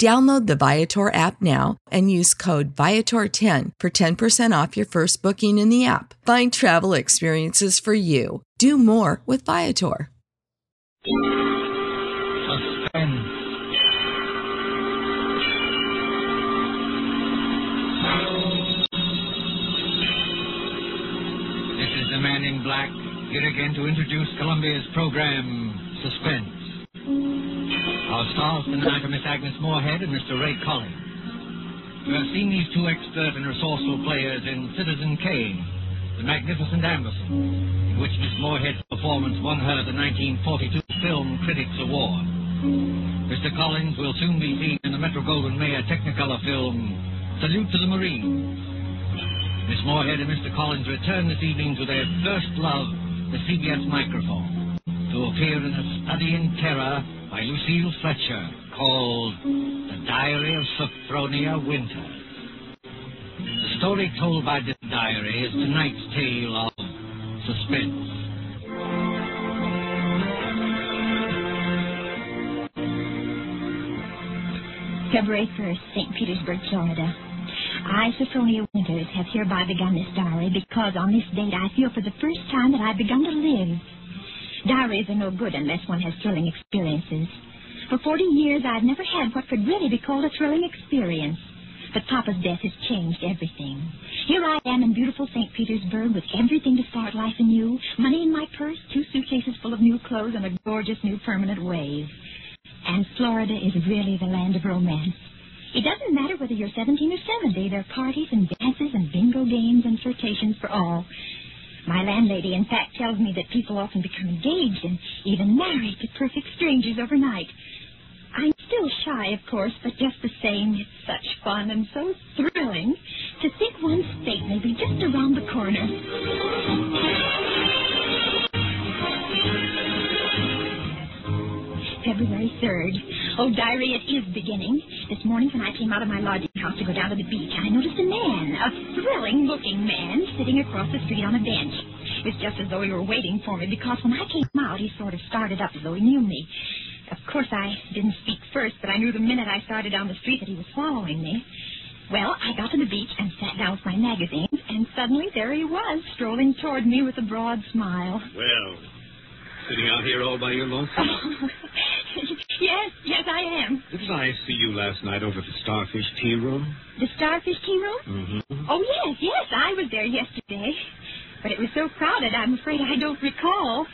Download the Viator app now and use code Viator10 for 10% off your first booking in the app. Find travel experiences for you. Do more with Viator. Suspense. This is the Man in Black, here again to introduce Columbia's program, Suspense. Our stars tonight are Miss Agnes Moorhead and Mr. Ray Collins. You have seen these two expert and resourceful players in Citizen Kane, The Magnificent Ambersons, in which Miss Moorhead's performance won her the 1942 Film Critics Award. Mr. Collins will soon be seen in the Metro-Goldwyn-Mayer Technicolor film, Salute to the Marines. Miss Moorhead and Mr. Collins return this evening to their first love, the CBS microphone, to appear in a study in terror by Lucille Fletcher, called The Diary of Sophronia Winters. The story told by this diary is tonight's tale of suspense. February 1st, St. Petersburg, Florida. I, Sophronia Winters, have hereby begun this diary because on this date I feel for the first time that I've begun to live. Diaries are no good unless one has thrilling experiences. For 40 years, I've never had what could really be called a thrilling experience. But Papa's death has changed everything. Here I am in beautiful St. Petersburg with everything to start life anew, money in my purse, 2 suitcases full of new clothes, and a gorgeous new permanent wave. And Florida is really the land of romance. It doesn't matter whether you're 17 or 70. There are parties and dances and bingo games and flirtations for all. My landlady, in fact, tells me that people often become engaged and even married to perfect strangers overnight. I'm still shy, of course, but just the same, it's such fun and so thrilling to think one's fate may be just around the corner. February 3rd. Oh, diary, it is beginning. This morning when I came out of my lodging house to go down to the beach, I noticed a man, a thrilling-looking man, sitting across the street on a bench. It's just as though he were waiting for me, because when I came out, he sort of started up as though he knew me. Of course, I didn't speak first, but I knew the minute I started down the street that he was following me. Well, I got to the beach and sat down with my magazines, and suddenly there he was, strolling toward me with a broad smile. Well, sitting out here all by your lonesome? Yes, I am. Didn't I see you last night over at the Starfish Tea Room? The Starfish Tea Room? Mm-hmm. Oh, yes, I was there yesterday. But it was so crowded, I'm afraid I don't recall.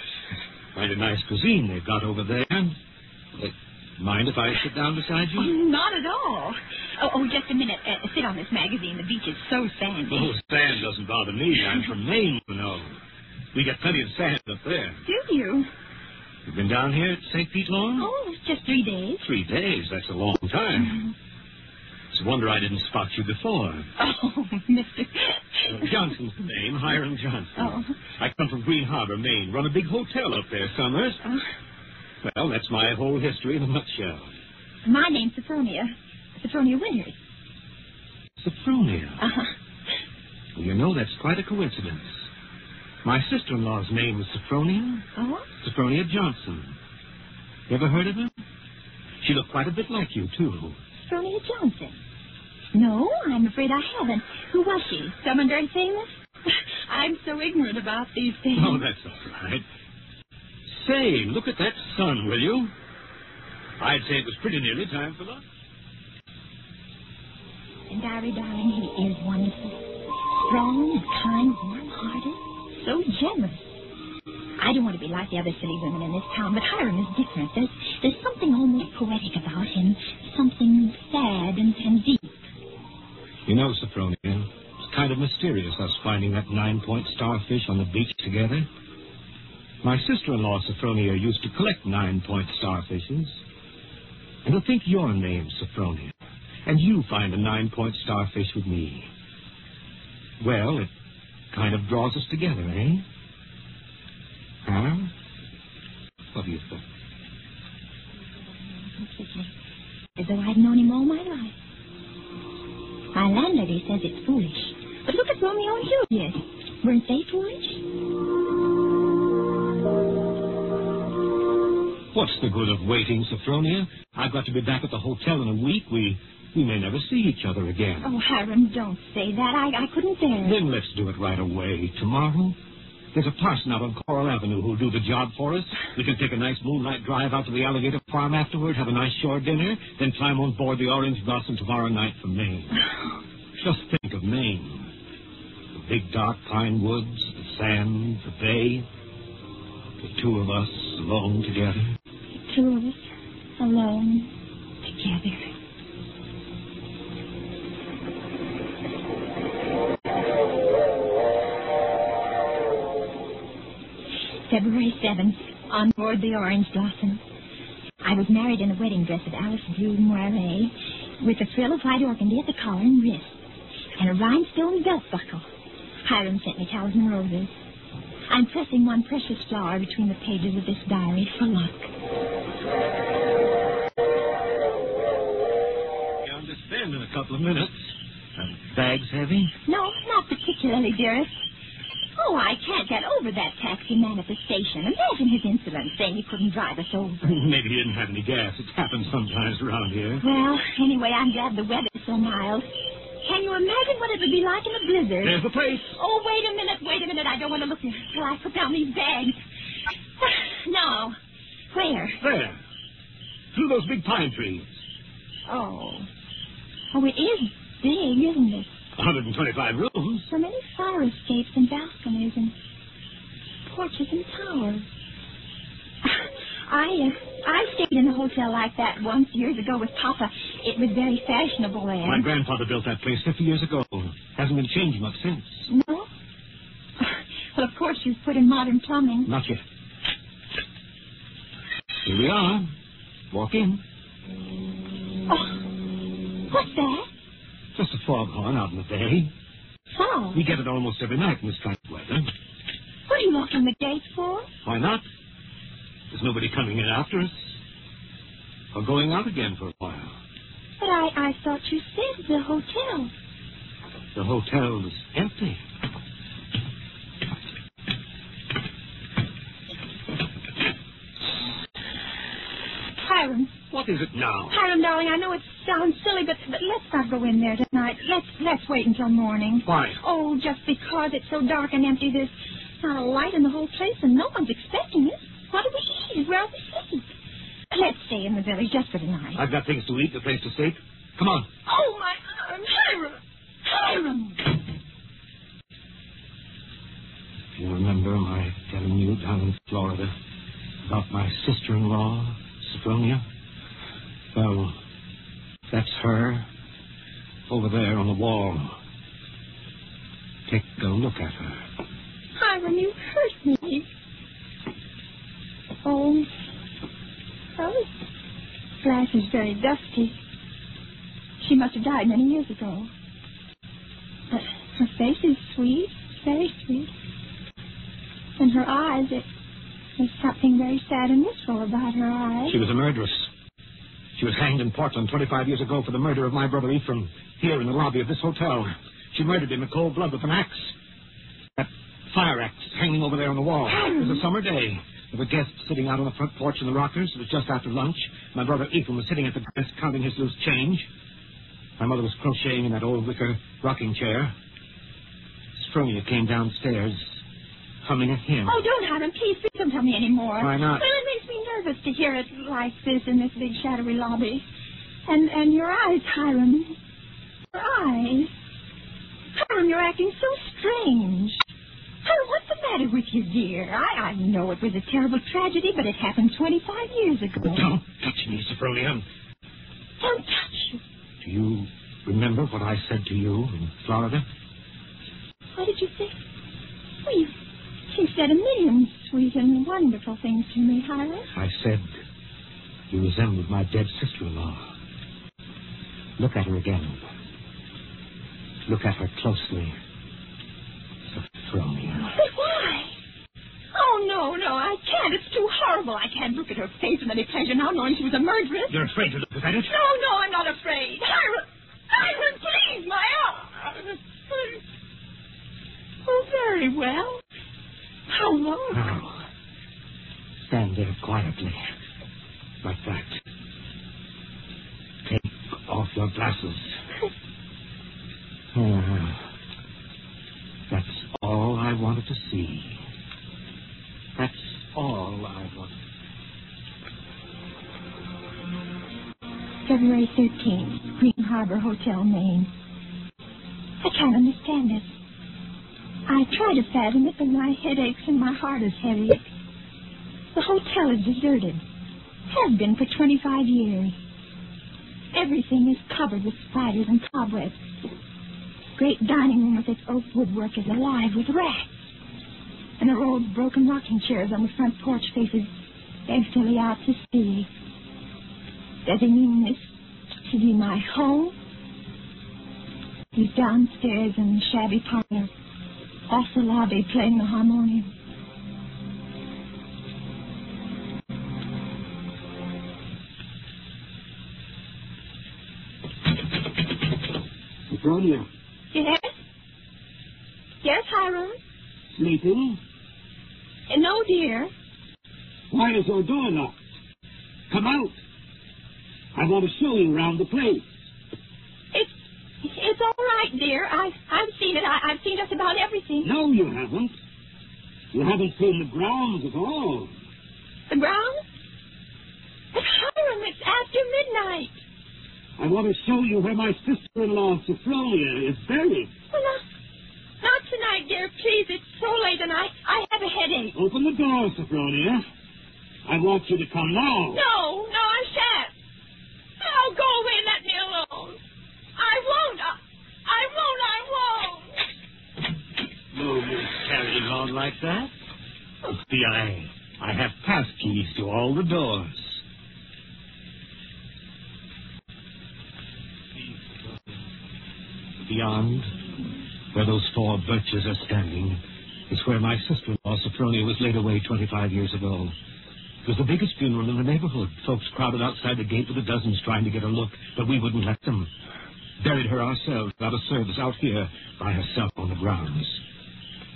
Quite a nice cuisine they've got over there. Mind if I sit down beside you? Not at all. Oh, just a minute. Sit on this magazine. The beach is so sandy. Oh, sand doesn't bother me. I'm from Maine, you know. We got plenty of sand up there. Do you? You've been down here at St. Pete long? Oh, it's just 3 days. 3 days? That's a long time. Mm-hmm. It's a wonder I didn't spot you before. Oh, Mr. Johnson's the name, Hiram Johnson. Oh. I come from Green Harbor, Maine. Run a big hotel up there summers. Oh. Well, that's my whole history in a nutshell. My name's Sophronia. Sophronia Winters. Sophronia? Uh-huh. Well, you know, that's quite a coincidence. My sister-in-law's name was Sophronia. Oh? Sophronia Johnson. You ever heard of her? She looked quite a bit like you, too. Sophronia Johnson? No, I'm afraid I haven't. Who was she? Someone very famous? I'm so ignorant about these things. Oh, that's all right. Say, look at that sun, will you? I'd say it was pretty nearly time for lunch. And Diary, darling, he is wonderful. Strong and kind, warm-hearted. So generous. I don't want to be like the other silly women in this town, but Hiram is different. There's something almost poetic about him, something sad and deep. You know, Sophronia, it's kind of mysterious us finding that 9-point starfish on the beach together. My sister-in-law, Sophronia, used to collect 9-point starfishes. And to think your name, Sophronia, and you find a 9-point starfish with me. Well, it kind of draws us together, eh? Huh? What do you think? As though I'd known him all my life. My landlady says it's foolish. But look at Romeo and Juliet. Weren't they foolish? What's the good of waiting, Sophronia? I've got to be back at the hotel in a week. We may never see each other again. Oh, Hiram, don't say that. I couldn't bear it. Then let's do it right away. Tomorrow? There's a parson out on Coral Avenue who'll do the job for us. We can take a nice moonlight drive out to the alligator farm afterward, have a nice shore dinner, then climb on board the Orange Blossom tomorrow night for Maine. Just think of Maine. The big dark pine woods, the sand, the bay. The two of us alone together. The two of us alone together. February 7th, on board the Orange Dawson. I was married in a wedding dress of Alice Drew Moiré, with a frill of white organdy at the collar and wrist, and a rhinestone belt buckle. Hiram sent me talisman roses. I'm pressing one precious flower between the pages of this diary for luck. I understand in a couple of minutes. Bag's heavy? No, not particularly, dearest. Oh, I can't get over that taxi man at the station. Imagine his insolence, saying he couldn't drive us over. Maybe he didn't have any gas. It happens sometimes around here. Well, anyway, I'm glad the weather's so mild. Can you imagine what it would be like in a blizzard? There's the place. Oh, wait a minute. I don't want to look until I put down these bags. No. Where? There. Through those big pine trees. Oh. Oh, it is big, isn't it? 125 rooms. So many fire escapes and balconies and porches and towers. I stayed in a hotel like that once years ago with Papa. It was very fashionable there. My grandfather built that place 50 years ago. Hasn't been changed much since. No? Well, of course, you've put in modern plumbing. Not yet. Here we are. Walk in. Oh, what's that? Just a foghorn out in the bay. Oh. We get it almost every night in this kind of weather. What are you locking the gate for? Why not? There's nobody coming in after us. Or going out again for a while. But I thought you said the hotel. The hotel is empty. Hiram. What is it now? Hiram, darling, I know it sounds silly, but let's not go in there tonight. Let's wait until morning. Why? Oh, just because it's so dark and empty. There's not a light in the whole place, and no one's expecting us. What do we eat? Where do we sleep? Let's stay in the village just for tonight. I've got things to eat, a place to sleep. Come on. Oh, my arm, Hiram! Do you remember my telling you down in Florida about my sister-in-law, Sophronia? Well, that's her over there on the wall. Take a look at her. Hiram, you hurt me. Oh, well, this glass is very dusty. She must have died many years ago. But her face is sweet, very sweet. And her eyes, there's something very sad and wistful about her eyes. She was a murderess. She was hanged in Portland 25 years ago for the murder of my brother Ephraim here in the lobby of this hotel. She murdered him in cold blood with an axe. That fire axe hanging over there on the wall. It was a summer day. There were guests sitting out on the front porch in the rockers. It was just after lunch. My brother Ephraim was sitting at the desk counting his loose change. My mother was crocheting in that old wicker rocking chair. Sophronia came downstairs, humming a hymn. Oh, don't, Hiram. Please don't tell me any more. Why not? Well, it makes me nervous to hear it like this in this big shadowy lobby. And your eyes, Hiram. Your eyes. Hiram, you're acting so strange. Hiram, what's the matter with you, dear? I know it was a terrible tragedy, but it happened 25 years ago. Don't touch me, Sophronia. Don't touch you. Do you remember what I said to you in Florida? What did you say? Well, you said a million sweet and wonderful things to me, Hiram. I said you resembled my dead sister-in-law. Look at her again. Look at her closely. Sophronia. But why? Oh, no, I can't. It's too horrible. I can't look at her face with any pleasure now, knowing she was a murderess. You're afraid to look at it? No, I'm not afraid. Hiram, please, my arm. Oh, very well. How long? Now, stand there quietly, like that. Take off your glasses. That's all I wanted to see. That's all I wanted. February 13th, Green Harbor Hotel, Maine. I can't understand it. I try to fathom it, but my head aches and my heart is heavy. The hotel is deserted. Has been for 25 years. Everything is covered with spiders and cobwebs. The great dining room with its oak woodwork is alive with rats. And there are old broken rocking chairs on the front porch faces emptily out to sea. Does he mean this to be my home? He's downstairs in the shabby parlor, off the lobby playing the harmonium. Sophronia. Yes? Yes, Hiram? Sleeping? No, dear. Why is your door locked? Come out. I want to show you around the place. It's all right, dear. I've seen it. I've seen just about everything. No, you haven't. You haven't seen the grounds at all. The grounds? But Hiram, it's after midnight. I want to show you where my sister-in-law, Sophronia, is buried. Well, not tonight, dear. Please, it's so late and I have a headache. Open the door, Sophronia. I want you to come now. No, I shan't. No, go away and let me alone. I won't. No, you carrying on like that. See, I have pass keys to all the doors. Beyond, where those four birches are standing, is where my sister-in-law, Sophronia, was laid away 25 years ago. It was the biggest funeral in the neighborhood. Folks crowded outside the gate with the dozens trying to get a look, but we wouldn't let them. Buried her ourselves, out of service, out here, by herself on the grounds.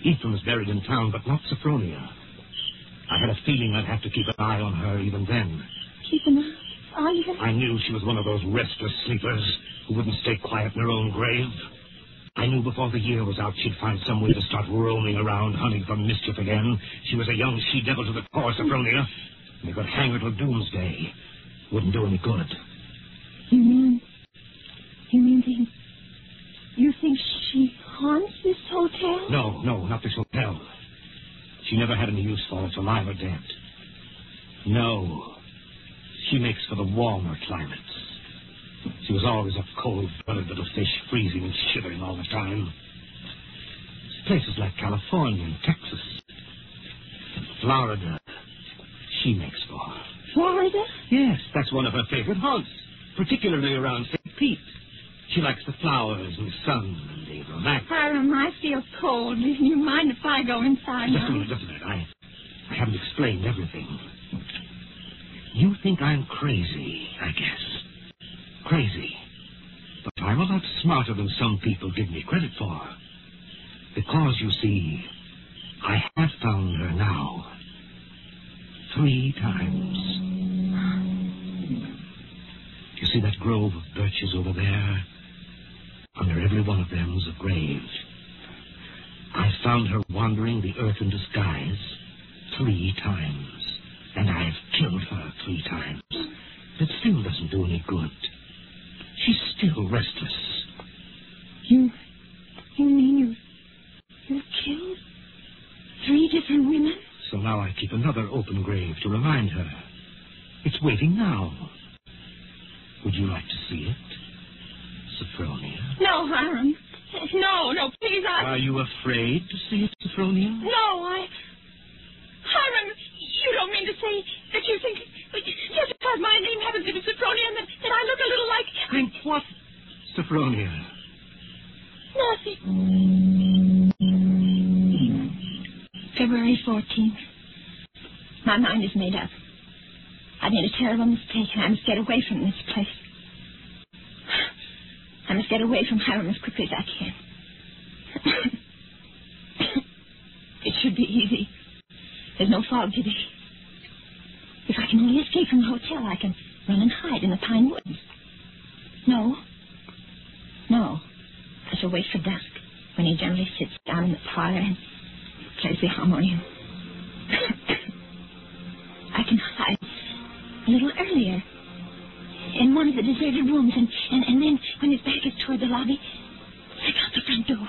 Ephraim was buried in town, but not Sophronia. I had a feeling I'd have to keep an eye on her even then. Keep an eye on her? I knew she was one of those restless sleepers who wouldn't stay quiet in her own grave. I knew before the year was out she'd find some way to start roaming around, hunting for mischief again. She was a young she-devil to the core, Sophronia. They could hang her till doomsday. Wouldn't do any good. You mean you think she haunts this hotel? No, not this hotel. She never had any use for it, alive or dead. No. She makes for the warmer climates. She was always a cold-blooded little fish, freezing and shivering all the time. Places like California and Texas. Florida, she makes for. Florida? Yes, that's one of her favorite haunts, particularly around St. Pete. She likes the flowers and the sun and the romance. Hiram, I feel cold. Do you mind if I go inside now? Just a minute. I haven't explained everything. You think I'm crazy, I guess. Crazy. But I'm a lot smarter than some people give me credit for. Because, you see, I have found her now. 3 times. You see that grove of birches over there? Under every one of them is a grave. I found her wandering the earth and the skies 3 times. And I've killed her 3 times. It still doesn't do any good. She's still restless. You mean you killed 3 different women? So now I keep another open grave to remind her. It's waiting now. Would you like to see it, Sophronia? No, Hiram. No, please, I... Are you afraid to see it, Sophronia? No, I... Hiram, you don't mean to say that you think... Just because my name happens to be Sophronia and that I look a little like... Think what, Sophronia? Nothing. February 14th. My mind is made up. I made a terrible mistake, and I must get away from this place. I must get away from Hiram as quickly as I can. It should be easy. There's no fog today. If I can only escape from the hotel, I can run and hide in the pine woods. No. I shall wait for dusk, when he generally sits down in the parlor and plays the harmonium. I can hide a little earlier in one of the deserted rooms, and then when his back is toward the lobby, check out the front door.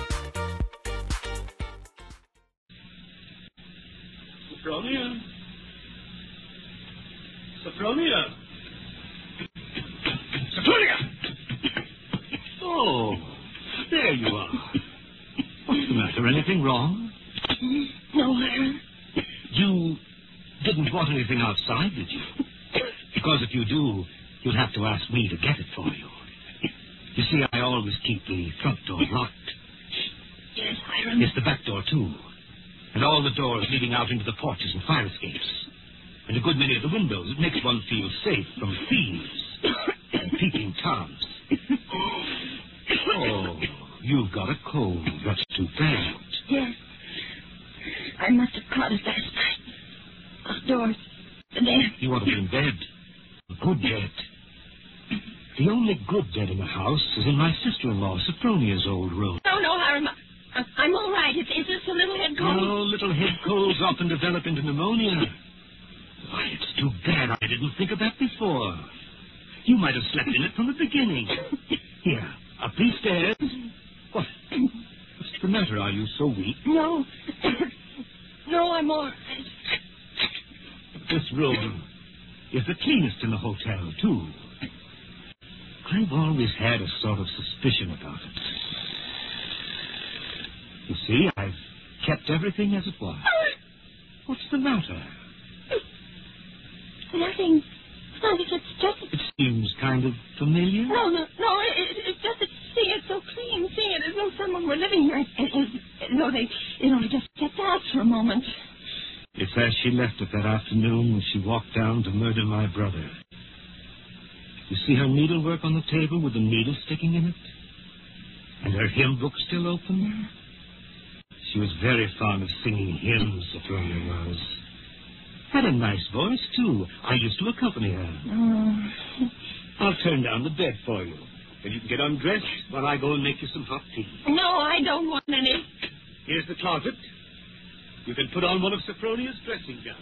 Sophronia! Oh, there you are. What's the matter? Anything wrong? No, Hiram. You didn't want anything outside, did you? Because if you do, you'll have to ask me to get it for you. You see, I always keep the front door locked. Yes, Hiram. Yes, the back door, too. And all the doors leading out into the porches and fire escapes. And a good many of the windows. It makes one feel safe from thieves and peeping toms. Oh, you've got a cold. That's too bad. Yes. I must have caught it last night. Outdoors. The damp. You ought to be in bed. A good bed. The only good bed in the house is in my sister-in-law, Sophronia's old room. No, Hiram. I'm all right. It's just a little head cold. Oh, little head colds often develop into pneumonia. Why, it's too bad I didn't think of that before. You might have slept in it from the beginning. Here, up these stairs. What? What's the matter? Are you so weak? No. No, I'm all right. This room is the cleanest in the hotel, too. I've always had a sort of suspicion about it. You see, I've kept everything as it was. What's the matter? Nothing. It's just... It seems kind of familiar. No. It's just that seeing it so clean, seeing it as though someone were living here, as though they, just stepped out for a moment. It's as she left it that afternoon when she walked down to murder my brother. You see her needlework on the table with the needle sticking in it? And her hymn book still open? She was very fond of singing hymns, Sophronia was. Had a nice voice, too. I used to accompany her. I'll turn down the bed for you. Then you can get undressed while I go and make you some hot tea. No, I don't want any. Here's the closet. You can put on one of Sophronia's dressing gowns.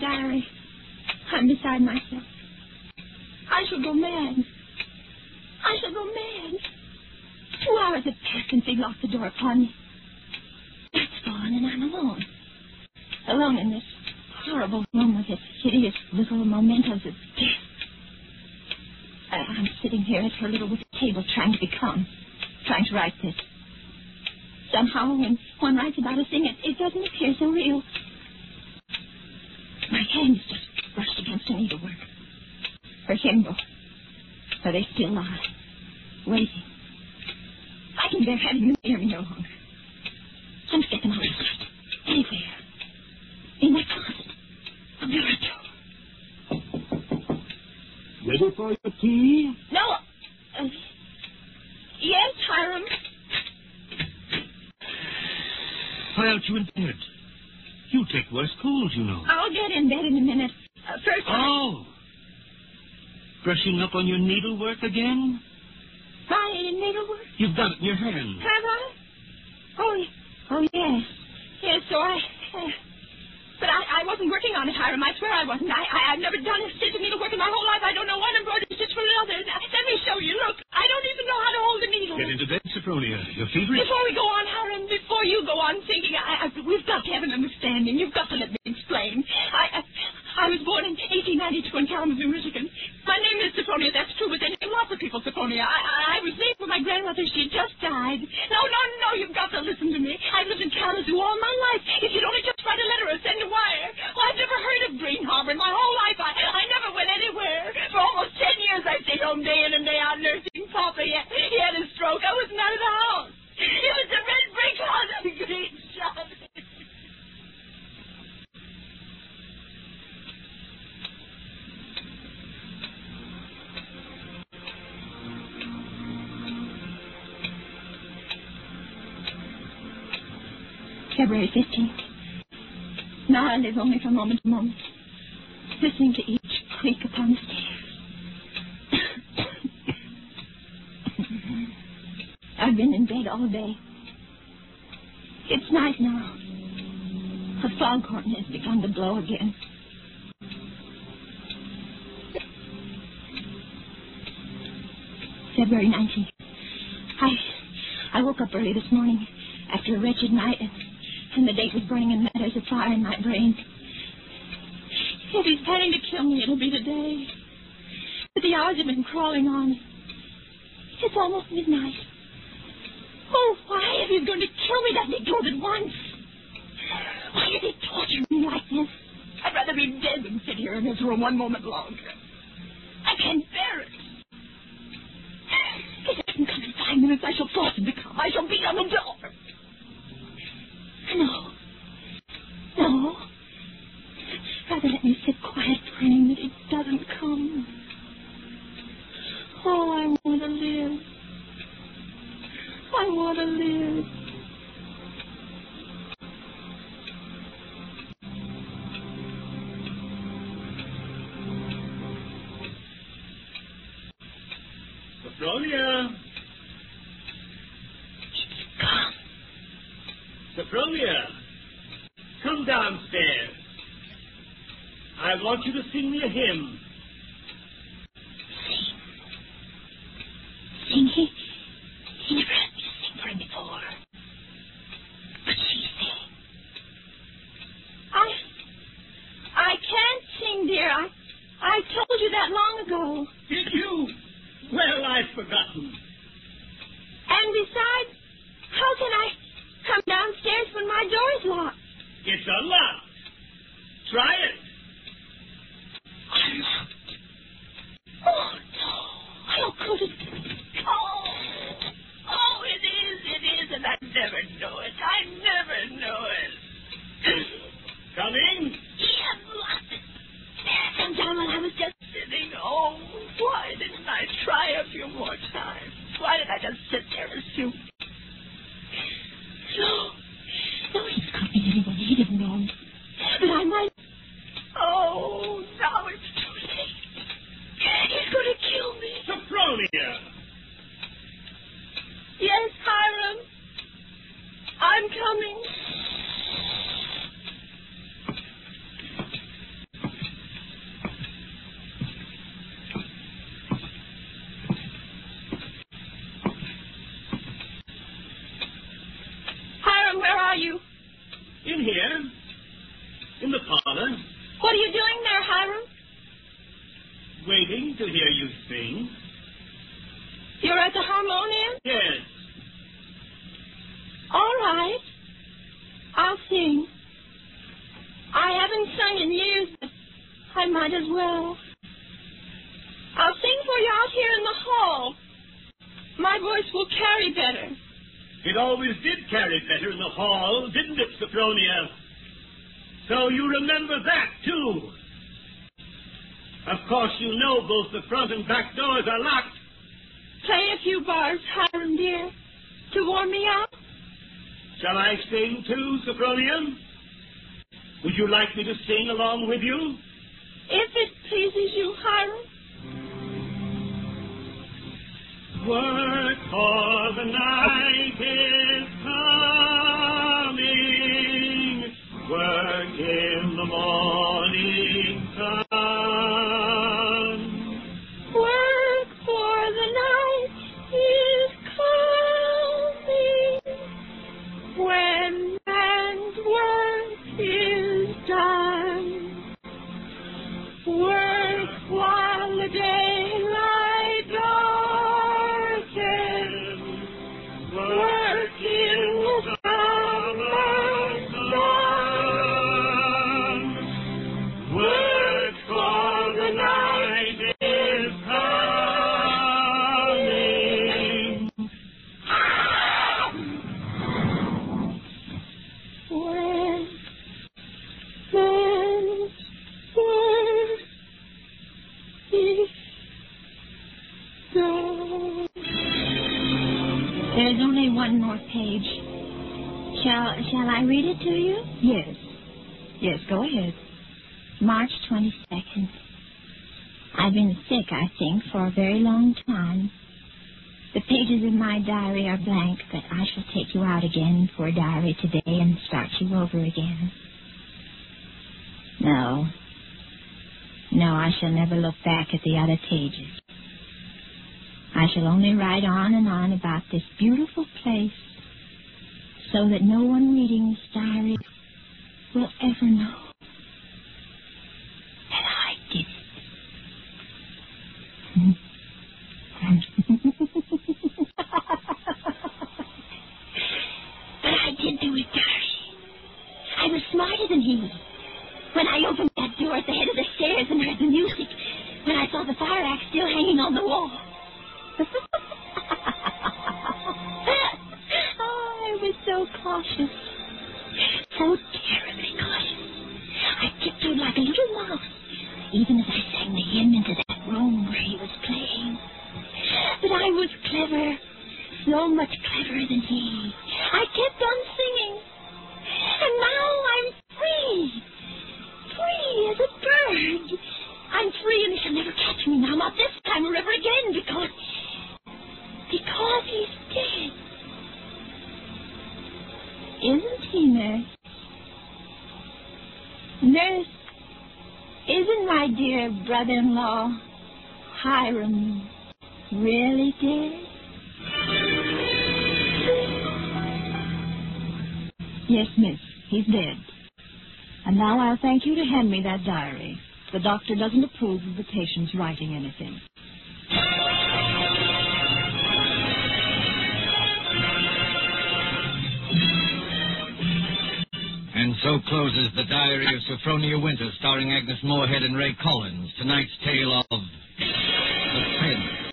Diary, I'm beside myself. I shall go mad. I shall go mad. 2 hours have passed since they locked the door upon me. That's gone, and I'm alone. Alone in this horrible room with its hideous little mementos of death. I'm sitting here at her little wicker table trying to write this. Somehow, when one writes about a thing, it doesn't appear so real. My hand is just brushed against her needlework. Her hymnal. Are they still alive? Waiting. I can bear having them near me no longer. Time to get them out of sight. Anywhere. In that closet. I'll never go. Ready for your tea? No. Yes, Hiram. Why aren't you in bed? You take worse colds, you know. I'll get in bed in a minute. First. Oh. Brushing up on your needlework again? My needlework? You've got it in your hand. Have I? Oh, yes. Yes, so I... But I wasn't working on it, Hiram. I swear I wasn't. I've never done a stitch of needlework in my whole life. I don't know one embroidered stitch from another. Let me show you. Look, I don't even know how to hold a needle. Get into bed, Sophronia. You're feverish. Before we go on, Hiram, before you go on thinking, we've got to have an understanding. You've got to let me explain. I was born in 1892 in Kalamazoo, Michigan. My name is Sophronia, that's true, but they name lots of people Sophronia. I was named for my grandmother. She just died. No, you've got to listen to me. I've lived in Kalamazoo all my life. If you'd only just write a letter or send a wire. Well, I've never heard of Green Harbor in my whole life. I never went anywhere. For almost 10 years, I stayed home day in and day out nursing Papa. He had a stroke. I wasn't out of the house. It was the red brick house and Green Harbor. February 15th. Now I live only from moment to moment, listening to each creak upon the stairs. I've been in bed all day. It's night now. The foghorn has begun to blow again. February 19th. I woke up early this morning after a wretched night, and the date was burning in letters of fire in my brain. If he's planning to kill me, it'll be today. But the hours have been crawling on. It's almost midnight. Oh, why? If he's going to kill me, doesn't he do it at once? Why does he torture me like this? I'd rather be dead than sit here in this room one moment longer. I can't bear it. If he doesn't come in 5 minutes, I shall force him to come. I shall beat on the door. No. Rather let me sit quiet, praying that it doesn't come. Oh, I want to live. I want to live. Sophronia. She's gone. Sophronia. Come downstairs. I want you to sing me a hymn. Sing? He never asked me to sing for him before. But she sang. I can't sing, dear. I told you that long ago. Did you? Well, I've forgotten. And besides, how can I come downstairs when my door is locked? It's unlocked. Try it. Unlocked. Oh, no. How could it be? Oh, it is, and I never knew it. I never knew it. Come in. He unlocked it. There, come down while I was just sitting. Oh, why didn't I try a few more times? Why did I just sit there and shoot? No, he's coming anyway. He didn't know. But I might... Oh... to hear you sing. You're at the harmonium? Yes. All right. I'll sing. I haven't sung in years, but I might as well. I'll sing for you out here in the hall. My voice will carry better. It always did carry better in the hall, didn't it, Sophronia? So you remember that, too. Of course, you know both the front and back doors are locked. Play a few bars, Hiram, dear, to warm me up. Shall I sing, too, Sophronia? Would you like me to sing along with you? If it pleases you, Hiram. Work for the night is coming. Work in the morning sun. Work for the night is coming. When man's work is done. Work while the day lie dark. One more page. Shall I read it to you? Yes. Yes, go ahead. March 22nd. I've been sick, I think, for a very long time. The pages in my diary are blank, but I shall take you out again for a diary today and start you over again. No. No, I shall never look back at the other pages. I shall only write on and on about this beautiful place so that no one reading this diary will ever know that I did it. But I did do it, Darcy. I was smarter than he was. When I opened that door at the head of the stairs and heard the music, when I saw the fire axe still hanging on the wall, I was so cautious, so terribly cautious. I tiptoed like a little mouse, even as I sang the hymn into that room where he was playing. But I was clever, so much cleverer than he. I kept on singing, and now I'm free, free as a bird. I'm free, and he shall never catch me now, not this time or ever again, because he's dead. Isn't he, Nurse? Nurse, isn't my dear brother-in-law, Hiram, really dead? Yes, miss, he's dead. And now I'll thank you to hand me that diary. The doctor doesn't approve of the patient's writing anything. And so closes The Diary of Sophronia Winters, starring Agnes Moorhead and Ray Collins. Tonight's tale of Suspense.